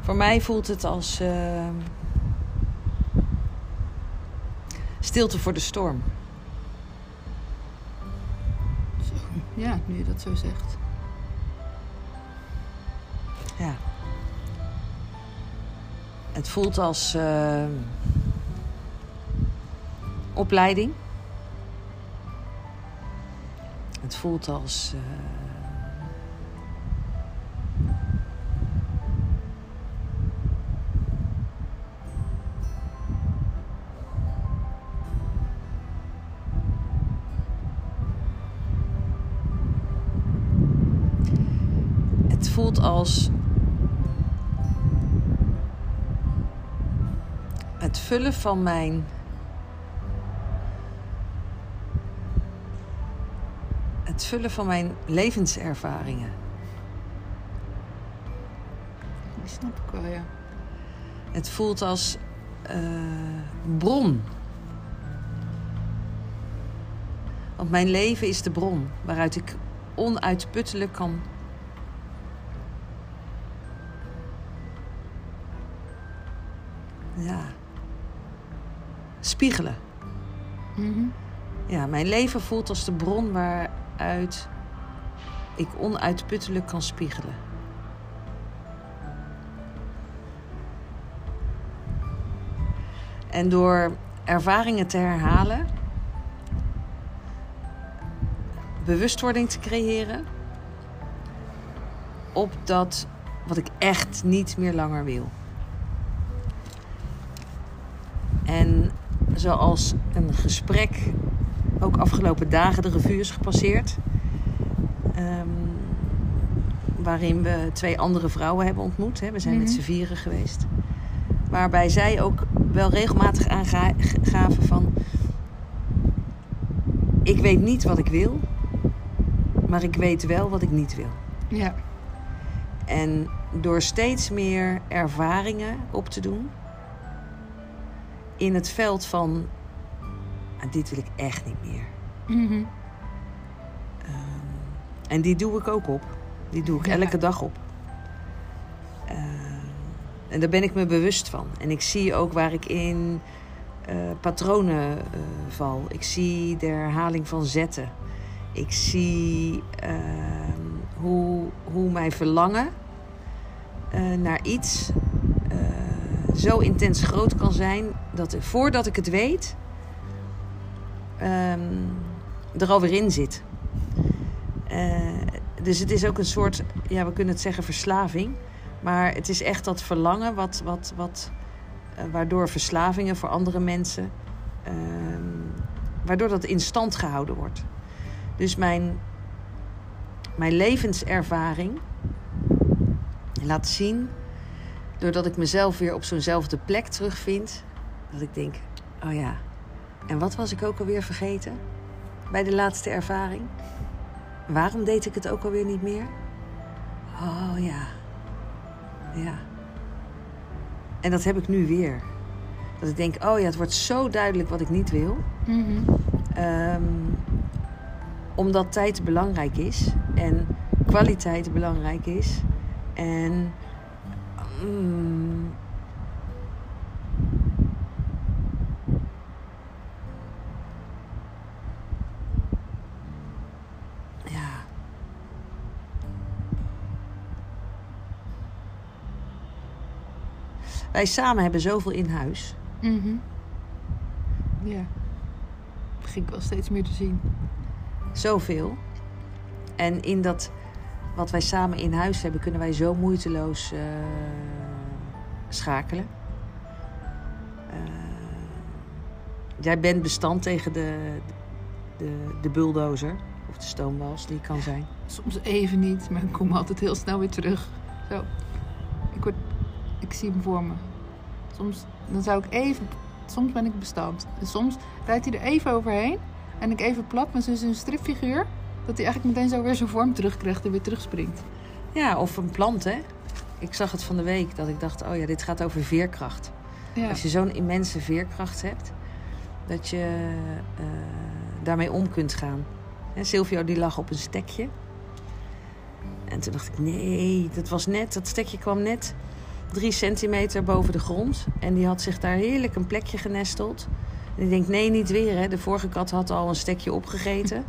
Voor mij voelt het als stilte voor de storm. Zo, ja, nu je dat zo zegt. Ja. Het voelt als opleiding. Het voelt als het vullen van mijn levenservaringen. Die snap ik wel, ja. Het voelt als bron. Want mijn leven is de bron waaruit ik onuitputtelijk kan spiegelen. Mm-hmm. Ja, mijn leven voelt als de bron waaruit ik onuitputtelijk kan spiegelen. En door ervaringen te herhalen, bewustwording te creëren op dat wat ik echt niet meer langer wil. En zoals een gesprek ook afgelopen dagen de revue is gepasseerd. Waarin we 2 andere vrouwen hebben ontmoet. Hè. We zijn met z'n 4 geweest. Waarbij zij ook wel regelmatig aangaven van... Ik weet niet wat ik wil. Maar ik weet wel wat ik niet wil. Ja. En door steeds meer ervaringen op te doen... in het veld van... dit wil ik echt niet meer. Mm-hmm. En die doe ik ook op. Die doe ik elke dag op. En daar ben ik me bewust van. En ik zie ook waar ik in patronen val. Ik zie de herhaling van zetten. Ik zie hoe mijn verlangen naar iets... zo intens groot kan zijn dat voordat ik het weet er alweer in zit. Dus het is ook een soort, ja, we kunnen het zeggen verslaving, maar het is echt dat verlangen waardoor verslavingen voor andere mensen waardoor dat in stand gehouden wordt. Dus mijn levenservaring laat zien. Doordat ik mezelf weer op zo'nzelfde plek terugvind. Dat ik denk, oh ja. En wat was ik ook alweer vergeten? Bij de laatste ervaring. Waarom deed ik het ook alweer niet meer? Oh ja. Ja. En dat heb ik nu weer. Dat ik denk, oh ja, het wordt zo duidelijk wat ik niet wil. Mm-hmm. Omdat tijd belangrijk is. En kwaliteit belangrijk is. En... Ja. Wij samen hebben zoveel in huis. Mm-hmm. Ja. Begin ik wel steeds meer te zien. Zoveel. En in dat... wat wij samen in huis hebben, kunnen wij zo moeiteloos schakelen. Jij bent bestand tegen de bulldozer of de stoomwals die kan zijn. Soms even niet, maar ik kom altijd heel snel weer terug. Zo. Ik zie hem voor me. Soms dan zou ik even. Soms ben ik bestand. En soms rijdt hij er even overheen en ik even plat, maar zo is een stripfiguur. Dat hij eigenlijk meteen zo weer zijn vorm terugkrijgt en weer terugspringt. Ja, of een plant, hè? Ik zag het van de week, dat ik dacht, oh ja, dit gaat over veerkracht. Ja. Als je zo'n immense veerkracht hebt, dat je daarmee om kunt gaan. En Silvio die lag op een stekje. En toen dacht ik, nee, dat stekje kwam net 3 centimeter boven de grond. En die had zich daar heerlijk een plekje genesteld. En ik denk, nee, niet weer. Hè. De vorige kat had al een stekje opgegeten.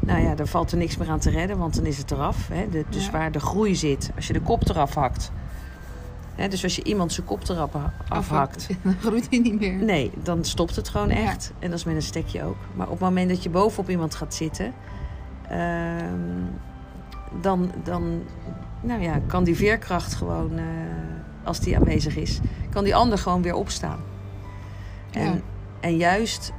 Nou ja, daar valt er niks meer aan te redden, want dan is het eraf. Hè. Dus ja. Waar de groei zit, als je de kop eraf hakt. Hè, dus als je iemand zijn kop eraf afhakt. Dan groeit hij niet meer. Nee, dan stopt het gewoon echt. En dat is met een stekje ook. Maar op het moment dat je bovenop iemand gaat zitten... Dan kan die veerkracht gewoon... Als die aanwezig is, kan die ander gewoon weer opstaan. Ja. En juist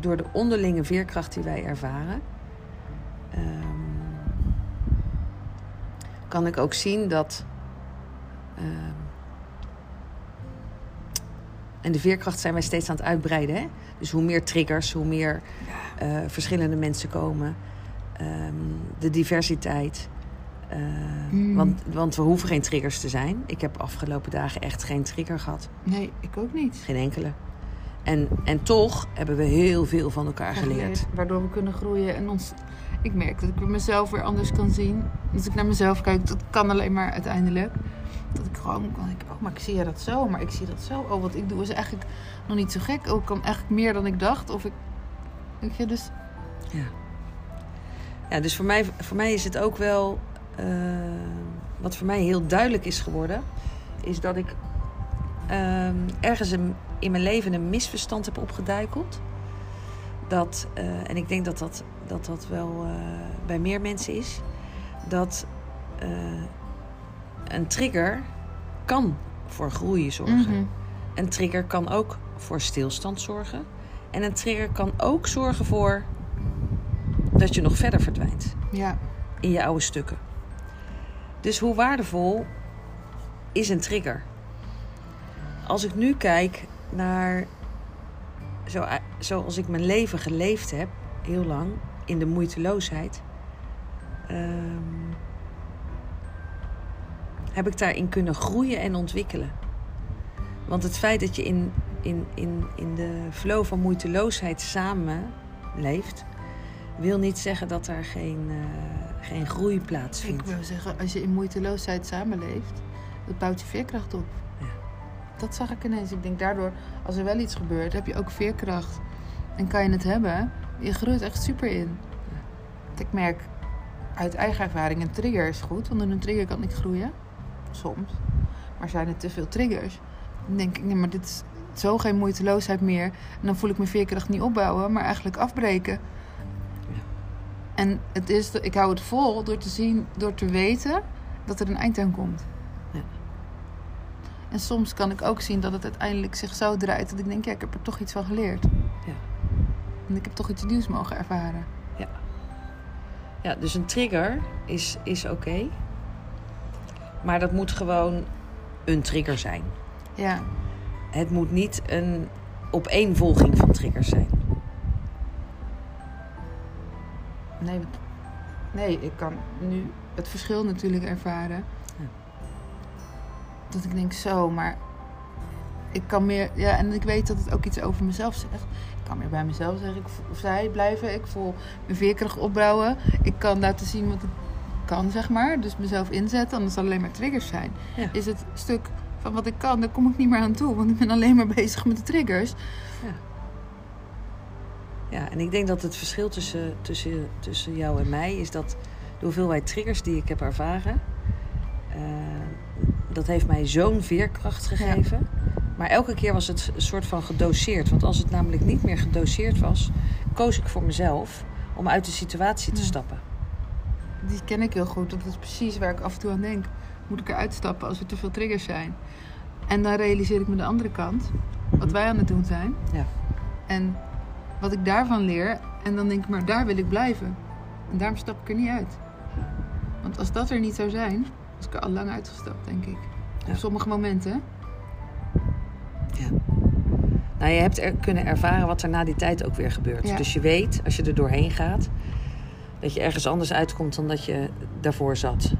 door de onderlinge veerkracht die wij ervaren... kan ik ook zien dat... En de veerkracht zijn wij steeds aan het uitbreiden. Hè? Dus hoe meer triggers, hoe meer verschillende mensen komen... De diversiteit. Want we hoeven geen triggers te zijn. Ik heb afgelopen dagen echt geen trigger gehad. Nee, ik ook niet. Geen enkele. En toch hebben we heel veel van elkaar geleerd. Waardoor we kunnen groeien. En ik merk dat ik mezelf weer anders kan zien. Als ik naar mezelf kijk, dat kan alleen maar uiteindelijk. Dat ik gewoon kan denken, oh, maar ik zie dat zo. Maar ik zie dat zo. Oh, wat ik doe is eigenlijk nog niet zo gek. Oh, ik kan eigenlijk meer dan ik dacht. Of ik... Weet je, dus... Ja. Ja, dus voor mij is het ook wel... Wat voor mij heel duidelijk is geworden... is dat ik ergens in mijn leven een misverstand heb opgeduikeld. En ik denk dat wel bij meer mensen is. Dat een trigger kan voor groei zorgen. Mm-hmm. Een trigger kan ook voor stilstand zorgen. En een trigger kan ook zorgen voor... dat je nog verder verdwijnt. Ja. In je oude stukken. Dus hoe waardevol is een trigger? Als ik nu kijk naar... zoals ik mijn leven geleefd heb... heel lang... in de moeiteloosheid... heb ik daarin kunnen groeien en ontwikkelen. Want het feit dat je in de flow van moeiteloosheid samen leeft... wil niet zeggen dat er geen groei plaatsvindt. Ik wil zeggen, als je in moeiteloosheid samenleeft... dat bouwt je veerkracht op. Ja. Dat zag ik ineens. Ik denk daardoor, als er wel iets gebeurt... heb je ook veerkracht. En kan je het hebben. Je groeit echt super in. Ja. Ik merk uit eigen ervaring... een trigger is goed, want in een trigger kan ik groeien. Soms. Maar zijn er te veel triggers... dan denk ik, nee, maar dit is zo geen moeiteloosheid meer. En dan voel ik mijn veerkracht niet opbouwen... maar eigenlijk afbreken... En ik hou het vol door te zien, door te weten dat er een eind aan komt. Ja. En soms kan ik ook zien dat het uiteindelijk zich zo draait... dat ik denk, ja, ik heb er toch iets van geleerd. Ja. En ik heb toch iets nieuws mogen ervaren. Ja, ja, dus een trigger is oké. Maar dat moet gewoon een trigger zijn. Ja. Het moet niet een opeenvolging van triggers zijn. Nee, ik kan nu het verschil natuurlijk ervaren. Ja. Dat ik denk zo, maar ik kan meer... Ja, en ik weet dat het ook iets over mezelf zegt. Ik kan meer bij mezelf zeggen, ik voel mijn veerkracht opbouwen. Ik kan laten zien wat ik kan, zeg maar. Dus mezelf inzetten, anders zal alleen maar triggers zijn. Ja. Is het stuk van wat ik kan, daar kom ik niet meer aan toe. Want ik ben alleen maar bezig met de triggers. Ja. Ja, en ik denk dat het verschil tussen jou en mij is dat de hoeveelheid triggers die ik heb ervaren, dat heeft mij zo'n veerkracht gegeven. Ja. Maar elke keer was het een soort van gedoseerd. Want als het namelijk niet meer gedoseerd was, koos ik voor mezelf om uit de situatie te stappen. Die ken ik heel goed. Dat is precies waar ik af en toe aan denk. Moet ik eruit stappen als er te veel triggers zijn? En dan realiseer ik me de andere kant, wat wij aan het doen zijn. Ja. En wat ik daarvan leer. En dan denk ik, maar daar wil ik blijven. En daarom stap ik er niet uit. Want als dat er niet zou zijn... was ik er al lang uitgestapt, denk ik. Ja. Op sommige momenten. Ja. Nou, je hebt kunnen ervaren wat er na die tijd ook weer gebeurt. Ja. Dus je weet, als je er doorheen gaat... dat je ergens anders uitkomt dan dat je daarvoor zat.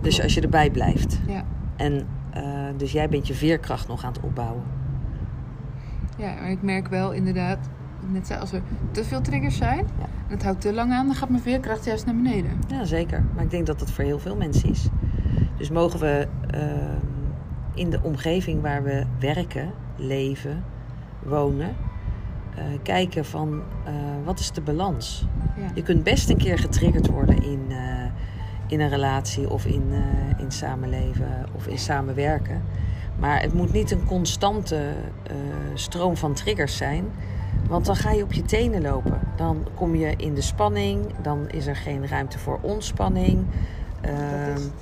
Dus als je erbij blijft. Ja. En dus jij bent je veerkracht nog aan het opbouwen. Ja, maar ik merk wel inderdaad, net zei, als er te veel triggers zijn, ja, en het houdt te lang aan, dan gaat mijn veerkracht juist naar beneden. Ja, zeker. Maar ik denk dat dat voor heel veel mensen is. Dus mogen we in de omgeving waar we werken, leven, wonen, kijken van wat is de balans? Ja. Je kunt best een keer getriggerd worden in een relatie of in samenleven of in samenwerken. Maar het moet niet een constante stroom van triggers zijn. Want dan ga je op je tenen lopen. Dan kom je in de spanning. Dan is er geen ruimte voor ontspanning. Dat is het.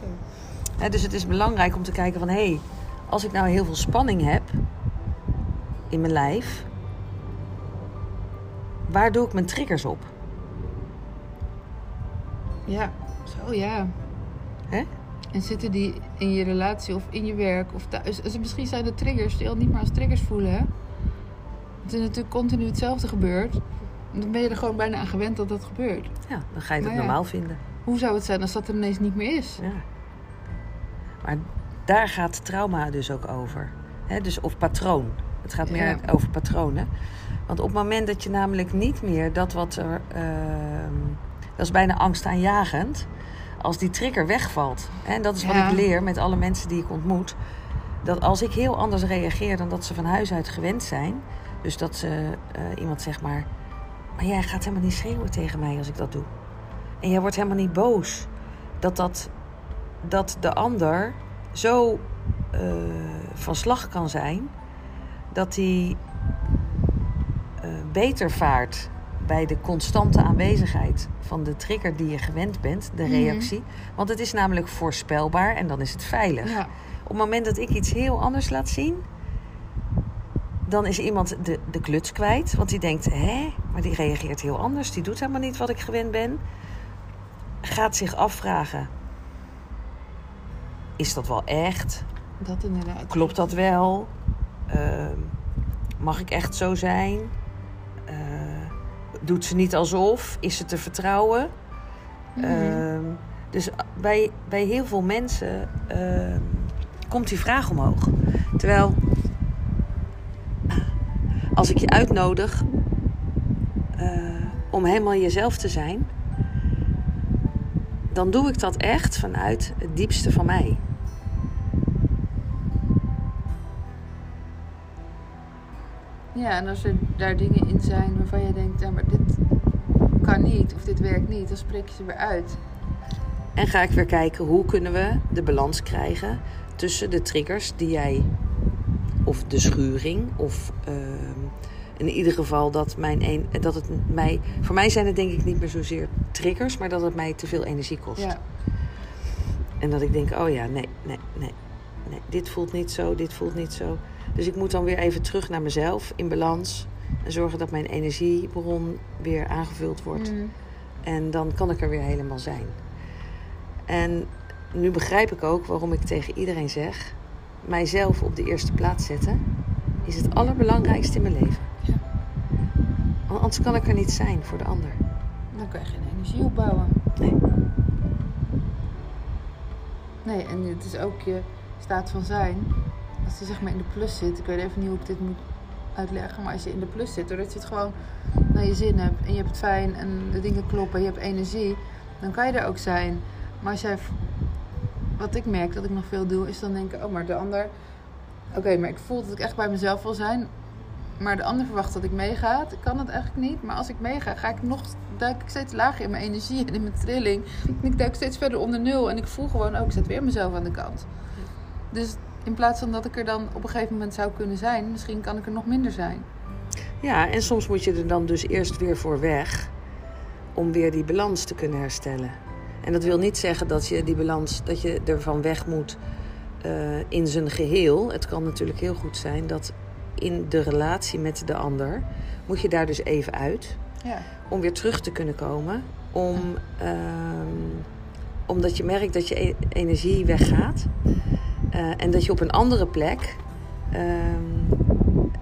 Hè, dus het is belangrijk om te kijken van... Hey, als ik nou heel veel spanning heb in mijn lijf... waar doe ik mijn triggers op? Ja, zo ja. Hè? En zitten die in je relatie of in je werk of thuis? Dus misschien zijn dat triggers die al niet meer als triggers voelen, hè? Het is natuurlijk continu hetzelfde gebeurt. Dan ben je er gewoon bijna aan gewend dat dat gebeurt. Ja, dan ga je dat normaal vinden. Hoe zou het zijn als dat er ineens niet meer is? Ja. Maar daar gaat trauma dus ook over. Hè? Dus of patroon. Het gaat meer over patronen. Want op het moment dat je namelijk niet meer dat wat er... dat is bijna angstaanjagend. Als die trigger wegvalt. En dat is wat ik leer met alle mensen die ik ontmoet. Dat als ik heel anders reageer dan dat ze van huis uit gewend zijn. Dus dat ze iemand zegt maar jij gaat helemaal niet schreeuwen tegen mij als ik dat doe. En jij wordt helemaal niet boos. Dat de ander zo van slag kan zijn. Dat hij beter vaart bij de constante aanwezigheid van de trigger die je gewend bent, de reactie. Mm-hmm. Want het is namelijk voorspelbaar en dan is het veilig. Ja. Op het moment dat ik iets heel anders laat zien, dan is iemand de kluts kwijt. Want die denkt, hè, maar die reageert heel anders. Die doet helemaal niet wat ik gewend ben. Gaat zich afvragen, is dat wel echt? Dat inderdaad. Klopt dat wel? Mag ik echt zo zijn? Doet ze niet alsof? Is ze te vertrouwen? Mm-hmm. Dus bij heel veel mensen komt die vraag omhoog. Terwijl, als ik je uitnodig om helemaal jezelf te zijn, dan doe ik dat echt vanuit het diepste van mij. Ja, en als er daar dingen in zijn waarvan je denkt, ja, maar dit kan niet of dit werkt niet, dan spreek je ze weer uit. En ga ik weer kijken, hoe kunnen we de balans krijgen tussen de triggers die jij, of de schuring, of in ieder geval dat het mij... Voor mij zijn het denk ik niet meer zozeer triggers, maar dat het mij te veel energie kost. Ja. En dat ik denk, oh ja, nee, dit voelt niet zo, dit voelt niet zo. Dus ik moet dan weer even terug naar mezelf in balans. En zorgen dat mijn energiebron weer aangevuld wordt. Mm. En dan kan ik er weer helemaal zijn. En nu begrijp ik ook waarom ik tegen iedereen zeg... mijzelf op de eerste plaats zetten is het allerbelangrijkste in mijn leven. Ja. Want anders kan ik er niet zijn voor de ander. Dan kan je geen energie opbouwen. Nee, en het is ook je staat van zijn... Als je zeg maar in de plus zit, ik weet even niet hoe ik dit moet uitleggen, maar als je in de plus zit, doordat je het gewoon naar je zin hebt en je hebt het fijn en de dingen kloppen, je hebt energie, dan kan je er ook zijn. Maar als jij, wat ik merk dat ik nog veel doe, is dan denken, oh maar de ander, oké, maar ik voel dat ik echt bij mezelf wil zijn, maar de ander verwacht dat ik meegaat. Ik kan het eigenlijk niet, maar als ik meega, duik ik steeds lager in mijn energie en in mijn trilling. En ik duik steeds verder onder nul en ik voel gewoon, ik zet weer mezelf aan de kant. Dus in plaats van dat ik er dan op een gegeven moment zou kunnen zijn... misschien kan ik er nog minder zijn. Ja, en soms moet je er dan dus eerst weer voor weg... om weer die balans te kunnen herstellen. En dat wil niet zeggen dat je die balans... dat je ervan weg moet in zijn geheel. Het kan natuurlijk heel goed zijn dat in de relatie met de ander... moet je daar dus even uit. Ja. Om weer terug te kunnen komen. Omdat je merkt dat je energie weggaat... En dat je op een andere plek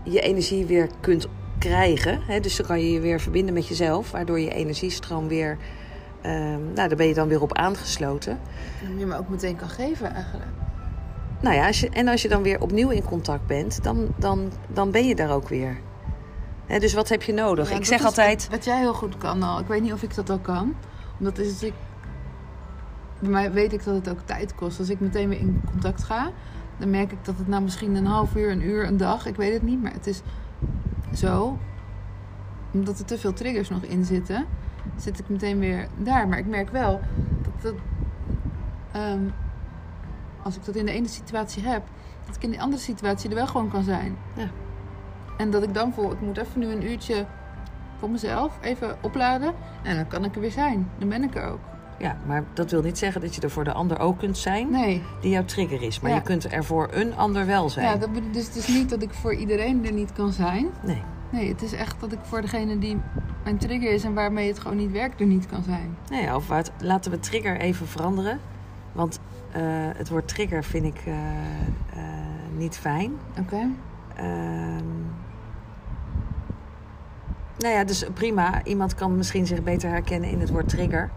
je energie weer kunt krijgen. Hè? Dus dan kan je je weer verbinden met jezelf, waardoor je energiestroom weer... daar ben je dan weer op aangesloten. En je me ook meteen kan geven eigenlijk. Nou ja, als je dan weer opnieuw in contact bent, dan ben je daar ook weer. Hè, dus wat heb je nodig? Ja, ik zeg altijd... Wat jij heel goed kan al. Ik weet niet of ik dat al kan. Omdat is het... Bij mij weet ik dat het ook tijd kost. Als ik meteen weer in contact ga, dan merk ik dat het nou misschien een half uur, een uur, een dag... Ik weet het niet, maar het is zo. Omdat er te veel triggers nog in zitten... zit ik meteen weer daar. Maar ik merk wel dat als ik dat in de ene situatie heb... dat ik in de andere situatie er wel gewoon kan zijn. Ja. En dat ik dan voel, ik moet even nu een uurtje voor mezelf even opladen... en dan kan ik er weer zijn. Dan ben ik er ook. Ja, maar dat wil niet zeggen dat je er voor de ander ook kunt zijn... Nee. Die jouw trigger is. Maar ja. Je kunt er voor een ander wel zijn. Ja, dus het is niet dat ik voor iedereen er niet kan zijn... Nee. Nee, het is echt dat ik voor degene die mijn trigger is... en waarmee het gewoon niet werkt, er niet kan zijn. Nee, of laten we trigger even veranderen. Want het woord trigger vind ik niet fijn. Oké. Dus prima. Iemand kan misschien zich beter herkennen in het woord trigger.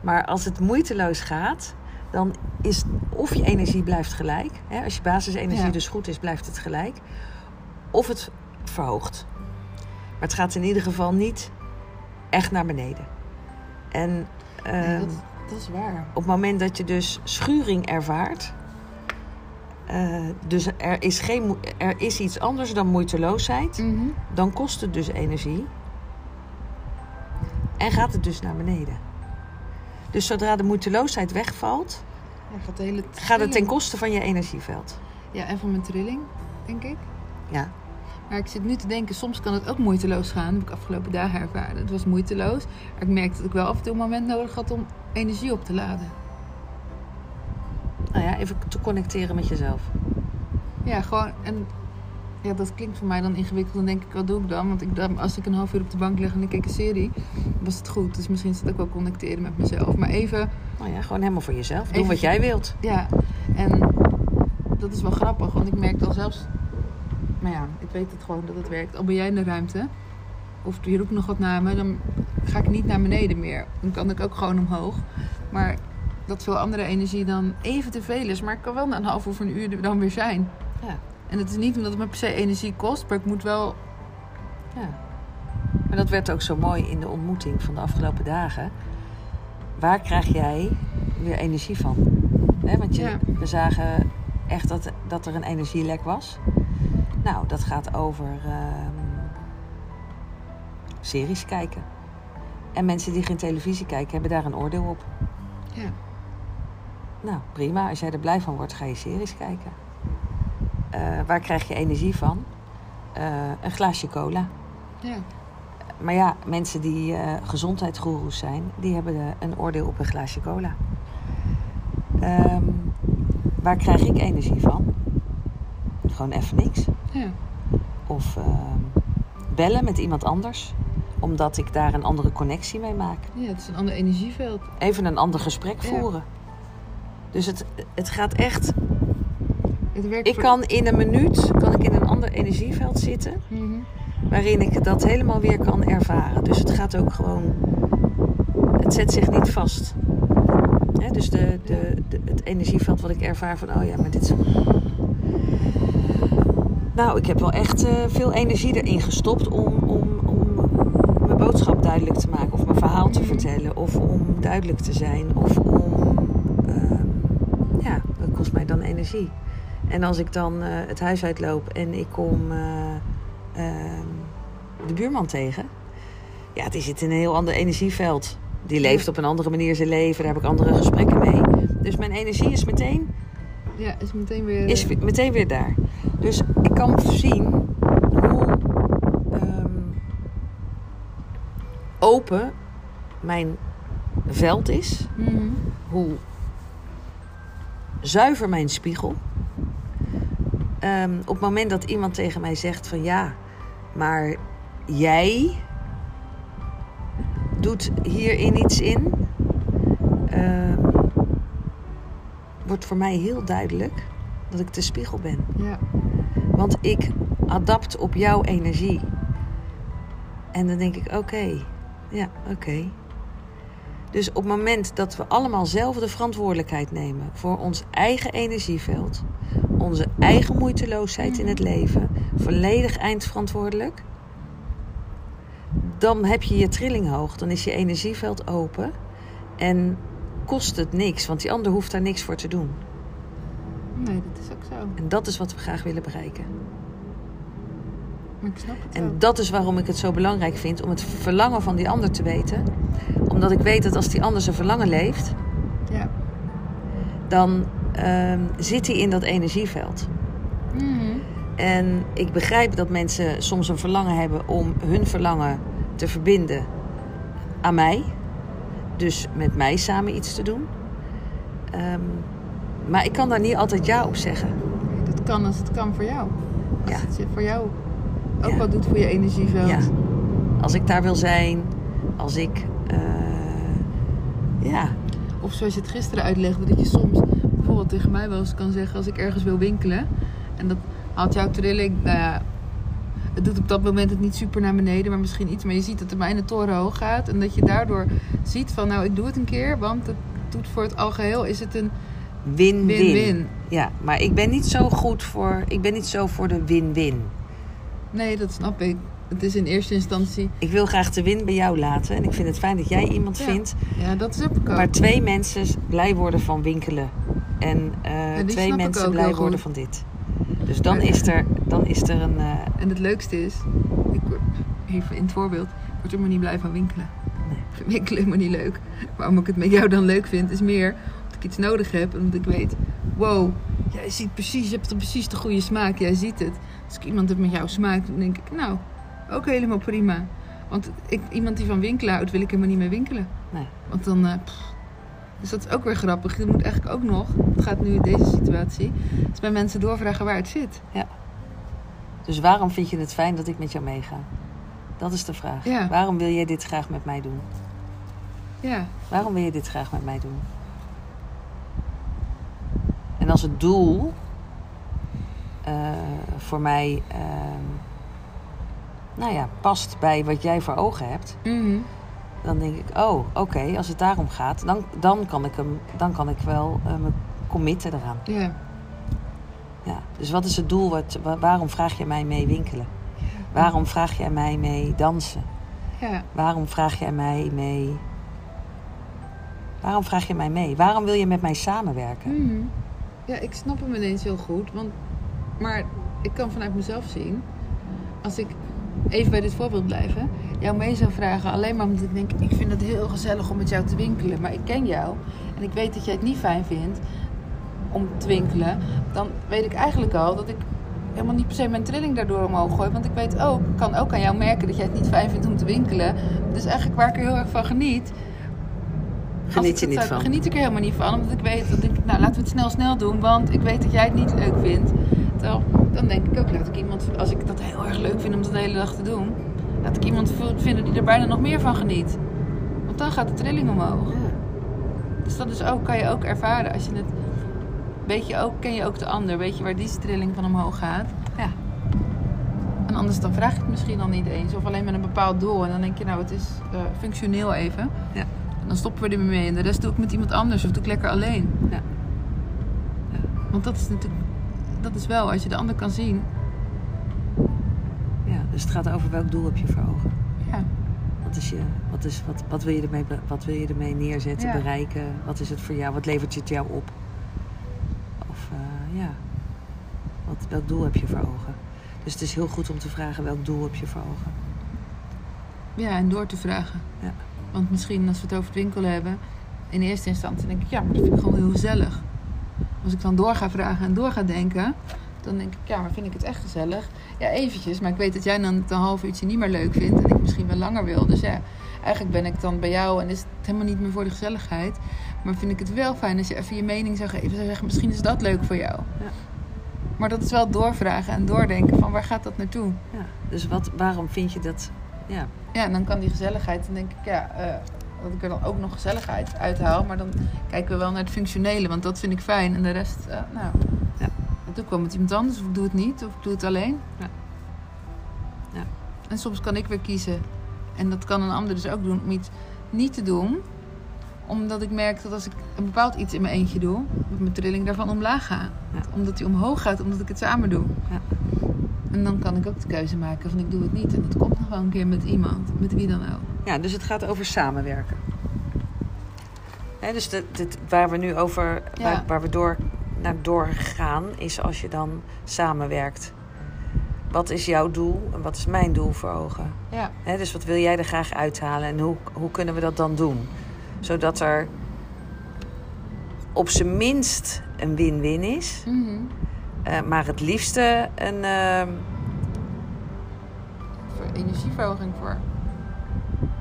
Maar als het moeiteloos gaat... dan is of je energie blijft gelijk. Hè? Als je basisenergie dus goed is, blijft het gelijk. Of het verhoogt. Maar het gaat in ieder geval niet echt naar beneden. En nee, dat is waar. Op het moment dat je dus schuring ervaart... dus er is iets anders dan moeiteloosheid... Mm-hmm. Dan kost het dus energie. En gaat het dus naar beneden. Dus zodra de moeiteloosheid wegvalt... Ja, gaat het ten koste van je energieveld. Ja, en van mijn trilling, denk ik. Ja. Maar ik zit nu te denken, soms kan het ook moeiteloos gaan. Dat heb ik afgelopen dagen ervaren. Het was moeiteloos. Maar ik merkte dat ik wel af en toe een moment nodig had om energie op te laden. Nou ja, even te connecteren met jezelf. Ja, gewoon. En ja, dat klinkt voor mij dan ingewikkeld. Dan denk ik, wat doe ik dan? Want als ik een half uur op de bank lig en ik kijk een serie, was het goed. Dus misschien is het ook wel connecteren met mezelf. Maar even... Nou ja, gewoon helemaal voor jezelf. Doe wat jij wilt. Ja, en dat is wel grappig. Want ik merk dan zelfs... Maar ja, ik weet het gewoon dat het werkt. Al ben jij in de ruimte, of je roept nog wat naar me, dan ga ik niet naar beneden meer. Dan kan ik ook gewoon omhoog. Maar dat veel andere energie dan even te veel is. Maar ik kan wel na een half of een uur er dan weer zijn. Ja. En het is niet omdat het me per se energie kost, maar ik moet wel... Ja. Maar dat werd ook zo mooi in de ontmoeting van de afgelopen dagen. Waar krijg jij weer energie van? Hè, want we zagen echt dat er een energielek was. Nou, dat gaat over series kijken. En mensen die geen televisie kijken, hebben daar een oordeel op. Ja. Nou, prima. Als jij er blij van wordt, ga je series kijken. Waar krijg je energie van? Een glaasje cola. Ja. Maar ja, mensen die gezondheidsgoeroes zijn... die hebben een oordeel op een glaasje cola. Waar krijg ik energie van? Gewoon even niks. Ja. Of bellen met iemand anders. Omdat ik daar een andere connectie mee maak. Ja, het is een ander energieveld. Even een ander gesprek voeren. Dus het gaat echt... Het werkt kan in een minuut in een ander energieveld zitten. Mm-hmm. Waarin ik dat helemaal weer kan ervaren. Dus het gaat ook gewoon... Het zet zich niet vast. Hè? Dus het energieveld wat ik ervaar van... Oh ja, maar dit is... Nou, ik heb wel echt veel energie erin gestopt om mijn boodschap duidelijk te maken. Of mijn verhaal te vertellen. Of om duidelijk te zijn. Of om... dat kost mij dan energie. En als ik dan het huis uitloop en ik kom de buurman tegen. Ja, die zit in een heel ander energieveld. Die leeft op een andere manier zijn leven. Daar heb ik andere gesprekken mee. Dus mijn energie is meteen... Ja, is meteen weer daar. Dus ik kan zien hoe open mijn veld is. Mm-hmm. Hoe zuiver mijn spiegel. Op het moment dat iemand tegen mij zegt van ja, maar jij doet hierin iets in. Wordt voor mij heel duidelijk dat ik de spiegel ben. Ja. Want ik adapt op jouw energie. En dan denk ik, oké. Ja, oké. Dus op het moment dat we allemaal zelf de verantwoordelijkheid nemen voor ons eigen energieveld, onze eigen moeiteloosheid in het leven, volledig eindverantwoordelijk, dan heb je je trilling hoog, dan is je energieveld open en kost het niks, want die ander hoeft daar niks voor te doen. Nee, dat is ook zo. En dat is wat we graag willen bereiken. Ik snap het en dat is waarom ik het zo belangrijk vind om het verlangen van die ander te weten. Omdat ik weet dat als die ander zijn verlangen leeft, ja, dan zit hij in dat energieveld. Mm-hmm. En ik begrijp dat mensen soms een verlangen hebben om hun verlangen te verbinden aan mij. Dus met mij samen iets te doen. Maar ik kan daar niet altijd ja op zeggen. Dat kan als het kan voor jou. Als het voor jou ook wat doet voor je energieveld. Ja. Als ik daar wil zijn. Als ik... Of zoals je het gisteren uitlegde. Dat je soms bijvoorbeeld tegen mij wel eens kan zeggen. Als ik ergens wil winkelen. En dat haalt jouw trilling. Nou ja, het doet op dat moment het niet super naar beneden. Maar misschien iets. Maar je ziet dat het mij in de toren hoog gaat. En dat je daardoor ziet van. Nou, ik doe het een keer. Want het doet voor het algeheel. Is het een... Win-win. Ja, maar ik ben niet zo goed voor... Ik ben niet zo voor de win-win. Nee, dat snap ik. Het is in eerste instantie... Ik wil graag de win bij jou laten. En ik vind het fijn dat jij iemand vindt... Ja, dat is ook. Waar twee mensen blij worden van winkelen. En twee mensen blij worden van dit. Dus dan is er een... En het leukste is... Even in het voorbeeld. Ik word helemaal niet blij van winkelen. Nee. Ik vind winkelen helemaal niet leuk. Waarom ik het met jou dan leuk vind, is meer... ik iets nodig heb en dat ik weet, wow, jij ziet precies, je hebt precies de goede smaak, jij ziet het. Als ik iemand heb met jouw smaak, dan denk ik, nou, ook helemaal prima. Want iemand die van winkelen houdt, wil ik helemaal niet meer winkelen. Nee. Want dan, dus dat is ook weer grappig. Je moet eigenlijk ook nog, het gaat nu in deze situatie, is bij mensen doorvragen waar het zit. Ja. Dus waarom vind je het fijn dat ik met jou meega? Dat is de vraag. Ja. Waarom wil jij dit graag met mij doen? Ja. Waarom wil je dit graag met mij doen? En als het doel voor mij past bij wat jij voor ogen hebt, mm-hmm, dan denk ik, oké, als het daarom gaat, dan kan ik wel me committen eraan. Yeah. Ja. Dus wat is het doel? Waarom vraag je mij mee winkelen? Yeah. Waarom vraag jij mij mee dansen? Yeah. Waarom vraag jij mij mee? Waarom vraag je mij mee? Waarom wil je met mij samenwerken? Mm-hmm. Ja, ik snap hem ineens heel goed. Maar ik kan vanuit mezelf zien... als ik even bij dit voorbeeld blijf... Hè, jou mee zou vragen... alleen maar omdat ik denk... ik vind het heel gezellig om met jou te winkelen... maar ik ken jou... en ik weet dat jij het niet fijn vindt... om te winkelen... dan weet ik eigenlijk al dat ik... helemaal niet per se mijn trilling daardoor omhoog gooi... want ik weet ook... ik kan ook aan jou merken dat jij het niet fijn vindt om te winkelen... dus eigenlijk waar ik er heel erg van geniet... Geniet ik er helemaal niet van. Omdat ik weet dat laten we het snel doen. Want ik weet dat jij het niet leuk vindt. Terwijl, dan denk ik ook, laat ik iemand... Als ik dat heel erg leuk vind om dat de hele dag te doen... laat ik iemand vinden die er bijna nog meer van geniet. Want dan gaat de trilling omhoog. Ja. Dus dat is ook, kan je ook ervaren. Als je het... ken je ook de ander. Weet je waar die trilling van omhoog gaat. Ja. En anders dan vraag je het misschien al niet eens. Of alleen met een bepaald doel. En dan denk je, nou, het is functioneel even. Ja. Dan stoppen we er mee en de rest doe ik met iemand anders of doe ik lekker alleen. Ja. Ja. Want dat is natuurlijk, wel als je de ander kan zien. Ja, dus het gaat over welk doel heb je voor ogen. Ja. Wat wil je ermee neerzetten, bereiken? Wat is het voor jou? Wat levert het jou op? Of welk doel heb je voor ogen? Dus het is heel goed om te vragen welk doel heb je voor ogen. Ja, en door te vragen. Ja. Want misschien als we het over het winkelen hebben... in eerste instantie denk ik... ja, maar dat vind ik gewoon heel gezellig. Als ik dan door ga vragen en door ga denken... dan denk ik, ja, maar vind ik het echt gezellig? Ja, eventjes. Maar ik weet dat jij dan het een half uurtje niet meer leuk vindt... en ik misschien wel langer wil. Dus ja, eigenlijk ben ik dan bij jou... en is het helemaal niet meer voor de gezelligheid. Maar vind ik het wel fijn als je even je mening zou geven... zou zeggen, misschien is dat leuk voor jou. Ja. Maar dat is wel doorvragen en doordenken... van waar gaat dat naartoe? Ja, dus waarom vind je dat... Ja. Ja, en dan kan die gezelligheid, dan denk ik, dat ik er dan ook nog gezelligheid uithaal. Maar dan kijken we wel naar het functionele, want dat vind ik fijn. En de rest, dat doe ik wel met iemand anders, of ik doe het niet, of ik doe het alleen. Ja. Ja. En soms kan ik weer kiezen En dat kan een ander dus ook doen om iets niet te doen. Omdat ik merk dat als ik een bepaald iets in mijn eentje doe, dat mijn trilling daarvan omlaag gaat. Ja. Omdat die omhoog gaat, omdat ik het samen doe. Ja. En dan kan ik ook de keuze maken van ik doe het niet. En dat komt nog wel een keer met iemand, met wie dan ook. Ja, dus het gaat over samenwerken. He, dus dit, waar we nu over, ja, waar we doorgaan, is als je dan samenwerkt. Wat is jouw doel en wat is mijn doel voor ogen? Ja. He, dus wat wil jij er graag uithalen en hoe kunnen we dat dan doen? Zodat er op zijn minst een win-win is. Mm-hmm. Maar het liefste een... energieverhoging voor.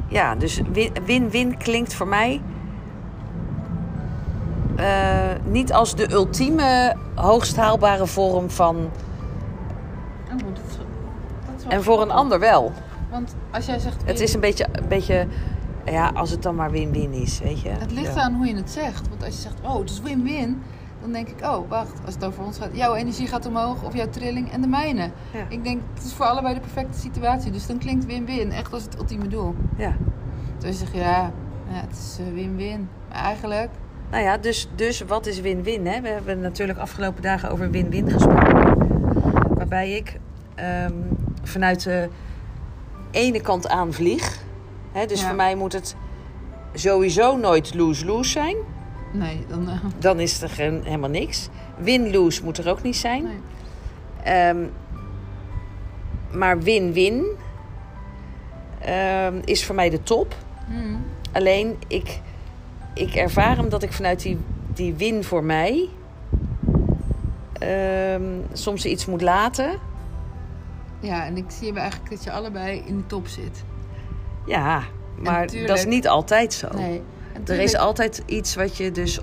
Ja, dus win-win klinkt voor mij... niet als de ultieme hoogst haalbare vorm van... En voor een ander wel. Want als jij zegt... Het is een beetje... Ja, als het dan maar win-win is, weet je. Het ligt aan hoe je het zegt. Want als je zegt, oh, het is win-win... Dan denk ik, oh, wacht, als het over ons gaat... Jouw energie gaat omhoog, of jouw trilling en de mijne. Ja. Ik denk, het is voor allebei de perfecte situatie. Dus dan klinkt win-win echt als het ultieme doel. Ja. Dus je zegt, ja, het is win-win. Maar eigenlijk... Nou ja, dus wat is win-win, hè? We hebben natuurlijk afgelopen dagen over win-win gesproken. Waarbij ik vanuit de ene kant aan vlieg. Hè? Dus voor mij moet het sowieso nooit lose-lose zijn. Nee, dan is er helemaal niks. Win-lose moet er ook niet zijn. Nee. Maar win-win is voor mij de top. Mm. Alleen ik ervaar hem dat ik vanuit die win voor mij... soms iets moet laten. Ja, en ik zie eigenlijk dat je allebei in de top zit. Ja, maar dat is niet altijd zo. Nee. Er is altijd iets wat je dus...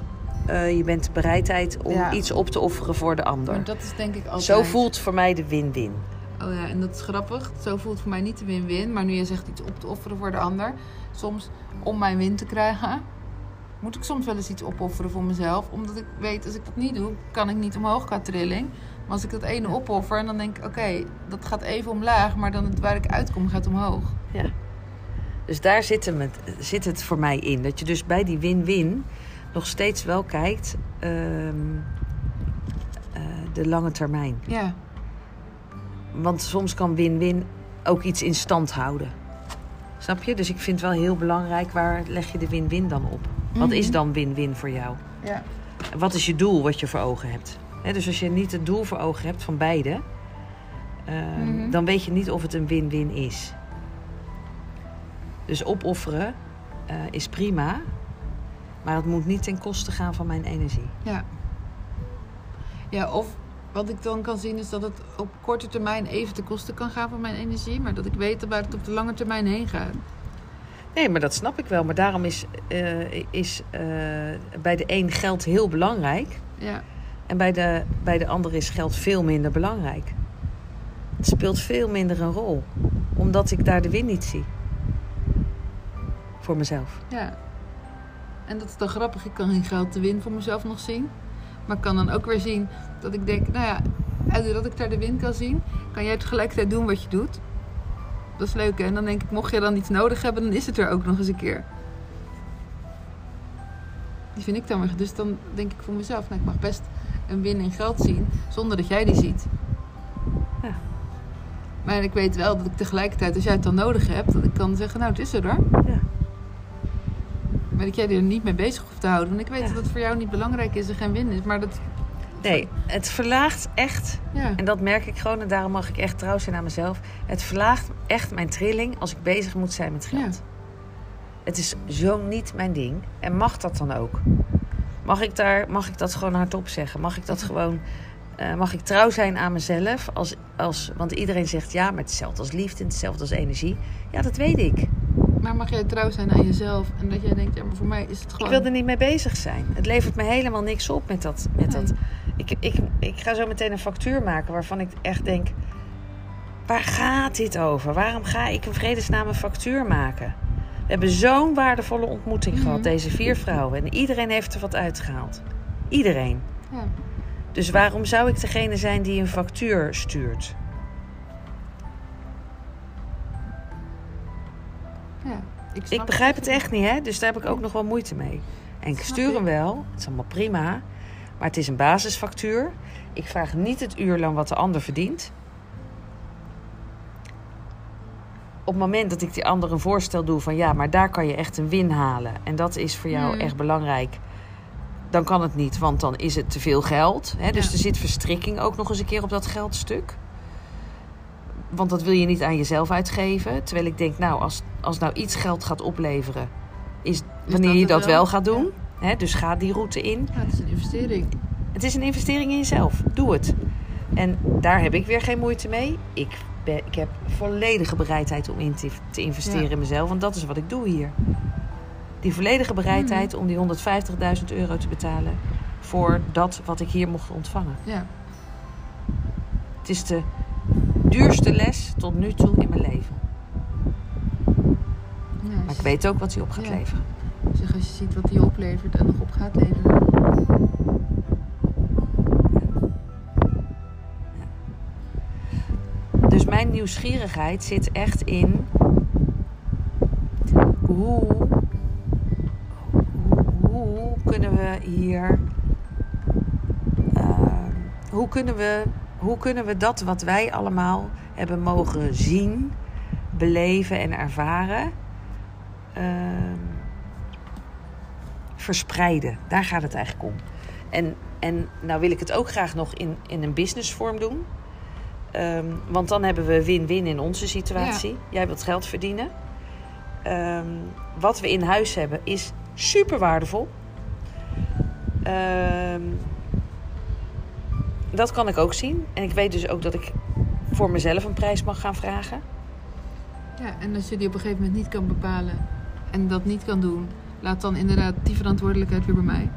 je bent de bereidheid om iets op te offeren voor de ander. Maar dat is denk ik altijd... Zo voelt voor mij de win-win. Oh ja, en dat is grappig. Zo voelt voor mij niet de win-win. Maar nu je zegt iets op te offeren voor de ander... Soms om mijn win te krijgen... Moet ik soms wel eens iets opofferen voor mezelf. Omdat ik weet, als ik dat niet doe... kan ik niet omhoog qua trilling. Maar als ik dat ene opoffer... en dan denk ik, oké, dat gaat even omlaag... maar dan waar ik uitkom gaat omhoog. Ja. Dus daar zit het voor mij in. Dat je dus bij die win-win nog steeds wel kijkt... de lange termijn. Ja. Want soms kan win-win ook iets in stand houden. Snap je? Dus ik vind het wel heel belangrijk... waar leg je de win-win dan op? Wat is dan win-win voor jou? Ja. Wat is je doel wat je voor ogen hebt? He, dus als je niet het doel voor ogen hebt van beide... dan weet je niet of het een win-win is. Dus opofferen is prima... maar het moet niet ten koste gaan van mijn energie. Ja. Ja, of wat ik dan kan zien is dat het op korte termijn... even ten koste kan gaan van mijn energie... maar dat ik weet waar het op de lange termijn heen gaat... Nee, maar dat snap ik wel. Maar daarom is bij de een geld heel belangrijk. Ja. En bij de ander is geld veel minder belangrijk. Het speelt veel minder een rol. Omdat ik daar de win niet zie. Voor mezelf. Ja. En dat is dan grappig. Ik kan geen geld de win voor mezelf nog zien. Maar ik kan dan ook weer zien dat ik denk... Nou ja, doordat ik daar de win kan zien... kan jij tegelijkertijd doen wat je doet... Dat is leuk, hè? En dan denk ik, mocht je dan iets nodig hebben... dan is het er ook nog eens een keer. Die vind ik dan weer. Dus dan denk ik voor mezelf... Nou, ik mag best een win in geld zien... zonder dat jij die ziet. Ja. Maar ik weet wel dat ik tegelijkertijd... als jij het dan nodig hebt... dat ik kan zeggen, nou, het is er hoor. Ja. Maar dat jij er niet mee bezig hoeft te houden. Want ik weet dat het voor jou niet belangrijk is... en geen win is, maar dat... Nee, het verlaagt echt, en dat merk ik gewoon... en daarom mag ik echt trouw zijn aan mezelf... het verlaagt echt mijn trilling als ik bezig moet zijn met geld. Ja. Het is zo niet mijn ding. En mag dat dan ook? Mag ik dat gewoon hardop zeggen? Mag ik dat gewoon... mag ik trouw zijn aan mezelf? Want iedereen zegt ja, maar hetzelfde als liefde... en hetzelfde als energie. Ja, dat weet ik. Maar mag jij trouw zijn aan jezelf? En dat jij denkt, ja, maar voor mij is het gewoon... Ik wil er niet mee bezig zijn. Het levert me helemaal niks op met dat... dat. Ik ga zo meteen een factuur maken waarvan ik echt denk... Waar gaat dit over? Waarom ga ik in vredesnaam een factuur maken? We hebben zo'n waardevolle ontmoeting gehad, deze 4 vrouwen. En iedereen heeft er wat uitgehaald. Iedereen. Ja. Dus waarom zou ik degene zijn die een factuur stuurt? Ik begrijp het echt niet, hè? Dus daar heb ik ook nog wel moeite mee. En ik stuur hem wel. Het is allemaal prima. Maar het is een basisfactuur. Ik vraag niet het uurloon wat de ander verdient. Op het moment dat ik die ander een voorstel doe van... ja, maar daar kan je echt een win halen. En dat is voor jou echt belangrijk. Dan kan het niet, want dan is het te veel geld. Hè? Dus er zit verstrikking ook nog eens een keer op dat geldstuk. Want dat wil je niet aan jezelf uitgeven. Terwijl ik denk, nou, als nou iets geld gaat opleveren... is wanneer dat je dat wel gaat doen. Ja. Hè? Dus ga die route in. Ja, het is een investering. Het is een investering in jezelf. Doe het. En daar heb ik weer geen moeite mee. Ik heb volledige bereidheid om in te investeren in mezelf. Want dat is wat ik doe hier. Die volledige bereidheid om die €150.000 te betalen... voor dat wat ik hier mocht ontvangen. Ja. Het is de duurste les tot nu toe in mijn leven. Ja, maar ik weet ook wat hij op gaat leveren. Zeg, als je ziet wat hij oplevert en nog op gaat leveren... Dus mijn nieuwsgierigheid zit echt in... Hoe kunnen we hier... Hoe kunnen we dat wat wij allemaal hebben mogen zien, beleven en ervaren... verspreiden? Daar gaat het eigenlijk om. En nou wil ik het ook graag nog in een businessvorm doen... want dan hebben we win-win in onze situatie. Ja. Jij wilt geld verdienen. Wat we in huis hebben is super waardevol. Dat kan ik ook zien. En ik weet dus ook dat ik voor mezelf een prijs mag gaan vragen. Ja, en als je die op een gegeven moment niet kan bepalen... en dat niet kan doen... laat dan inderdaad die verantwoordelijkheid weer bij mij.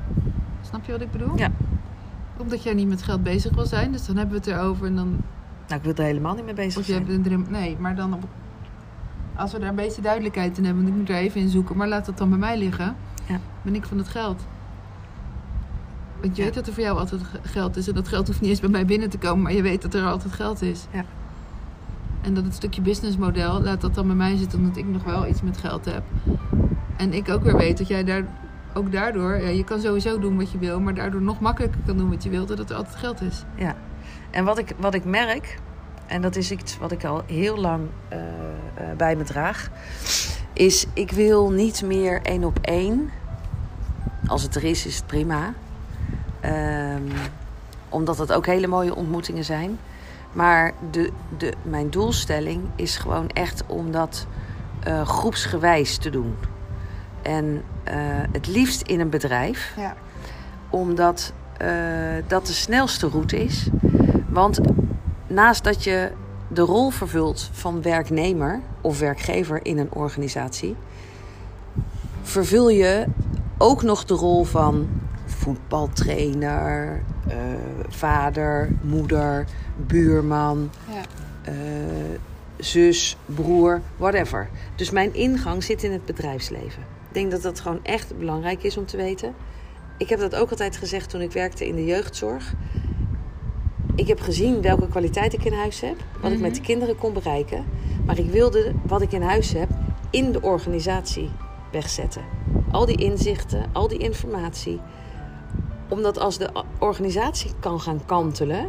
Snap je wat ik bedoel? Ja. Omdat jij niet met geld bezig wil zijn. Dus dan hebben we het erover en dan... Nou, ik wil er helemaal niet mee bezig zijn. Nee, maar dan... Als we daar een beetje duidelijkheid in hebben... want ik moet er even in zoeken... maar laat dat dan bij mij liggen... Ja. Ben ik van het geld. Want je weet dat er voor jou altijd geld is... en dat geld hoeft niet eens bij mij binnen te komen... maar je weet dat er altijd geld is. Ja. En dat het stukje businessmodel... laat dat dan bij mij zitten... omdat ik nog wel iets met geld heb. En ik ook weer weet dat jij daar... ook daardoor... Ja, je kan sowieso doen wat je wil... maar daardoor nog makkelijker kan doen wat je wil... doordat er altijd geld is. Ja. En wat ik merk, en dat is iets wat ik al heel lang bij me draag... is ik wil niet meer 1-op-1. Als het er is het prima. Omdat het ook hele mooie ontmoetingen zijn. Maar mijn doelstelling is gewoon echt om dat groepsgewijs te doen. En het liefst in een bedrijf. Ja. Omdat dat de snelste route is... Want naast dat je de rol vervult van werknemer of werkgever in een organisatie... vervul je ook nog de rol van voetbaltrainer, vader, moeder, buurman, zus, broer, whatever. Dus mijn ingang zit in het bedrijfsleven. Ik denk dat dat gewoon echt belangrijk is om te weten. Ik heb dat ook altijd gezegd toen ik werkte in de jeugdzorg... Ik heb gezien welke kwaliteit ik in huis heb. Wat ik met de kinderen kon bereiken. Maar ik wilde wat ik in huis heb in de organisatie wegzetten. Al die inzichten, al die informatie. Omdat als de organisatie kan gaan kantelen...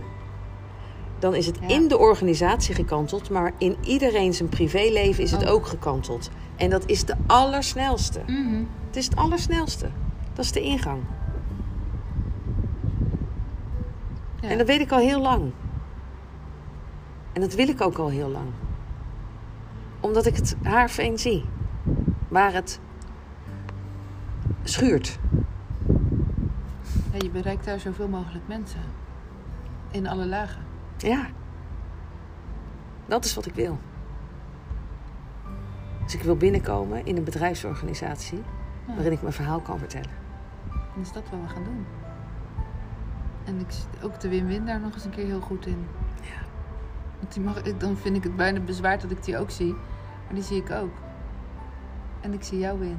dan is het in de organisatie gekanteld. Maar in iedereen zijn privéleven is het ook gekanteld. En dat is de allersnelste. Mm-hmm. Het is het allersnelste. Dat is de ingang. Ja. En dat weet ik al heel lang. En dat wil ik ook al heel lang. Omdat ik het haarfijn zie. Waar het schuurt. Ja, je bereikt daar zoveel mogelijk mensen. In alle lagen. Ja. Dat is wat ik wil. Dus ik wil binnenkomen in een bedrijfsorganisatie... waarin ik mijn verhaal kan vertellen. En is dat wat we gaan doen? En ik zit ook de win-win daar nog eens een keer heel goed in. Ja. Want die dan vind ik het bijna bezwaar dat ik die ook zie. Maar die zie ik ook. En ik zie jou win.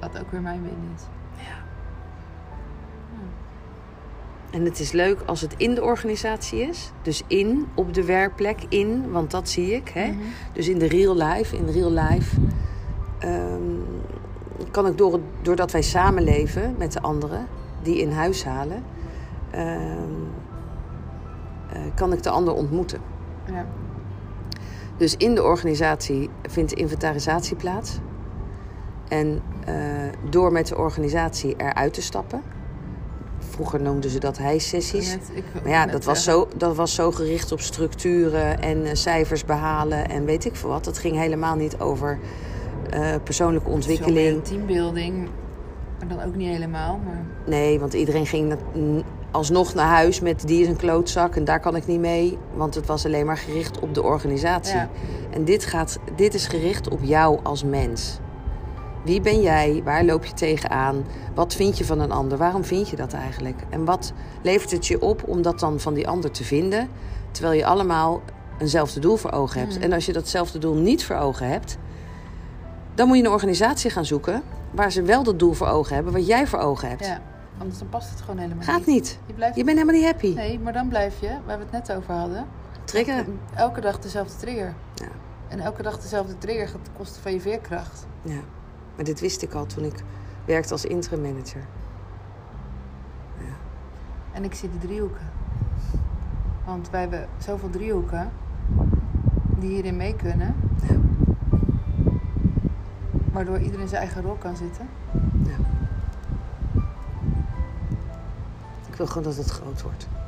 Wat ook weer mijn win is. Ja. En het is leuk als het in de organisatie is. Dus in, op de werkplek, in. Want dat zie ik. Hè? Mm-hmm. Dus in de real life. kan ik doordat wij samenleven met de anderen die in huis halen, kan ik de ander ontmoeten. Ja. Dus in de organisatie vindt inventarisatie plaats. En door met de organisatie eruit te stappen. Vroeger noemden ze dat hijsessies. Maar ja, dat was zo gericht op structuren en cijfers behalen en weet ik veel wat. Dat ging helemaal niet over persoonlijke ontwikkeling. Zo teambuilding, maar dan ook niet helemaal. Maar... Nee, want iedereen ging alsnog naar huis met die is een klootzak en daar kan ik niet mee. Want het was alleen maar gericht op de organisatie. Ja. En dit is gericht op jou als mens. Wie ben jij? Waar loop je tegenaan? Wat vind je van een ander? Waarom vind je dat eigenlijk? En wat levert het je op om dat dan van die ander te vinden? Terwijl je allemaal eenzelfde doel voor ogen hebt. En als je datzelfde doel niet voor ogen hebt... dan moet je een organisatie gaan zoeken... waar ze wel dat doel voor ogen hebben wat jij voor ogen hebt. Ja, anders dan past het gewoon helemaal niet. Gaat niet. Je bent helemaal niet happy. Nee, maar dan blijf je, waar we het net over hadden... Triggeren. Elke dag dezelfde trigger. Ja. En elke dag dezelfde trigger gaat ten koste van je veerkracht. Ja. Maar dit wist ik al toen ik werkte als interim manager. Ja. En ik zie de driehoeken. Want wij hebben zoveel driehoeken die hierin mee kunnen. Ja. Waardoor iedereen zijn eigen rol kan zitten. Ja. Ik wil gewoon dat het groot wordt.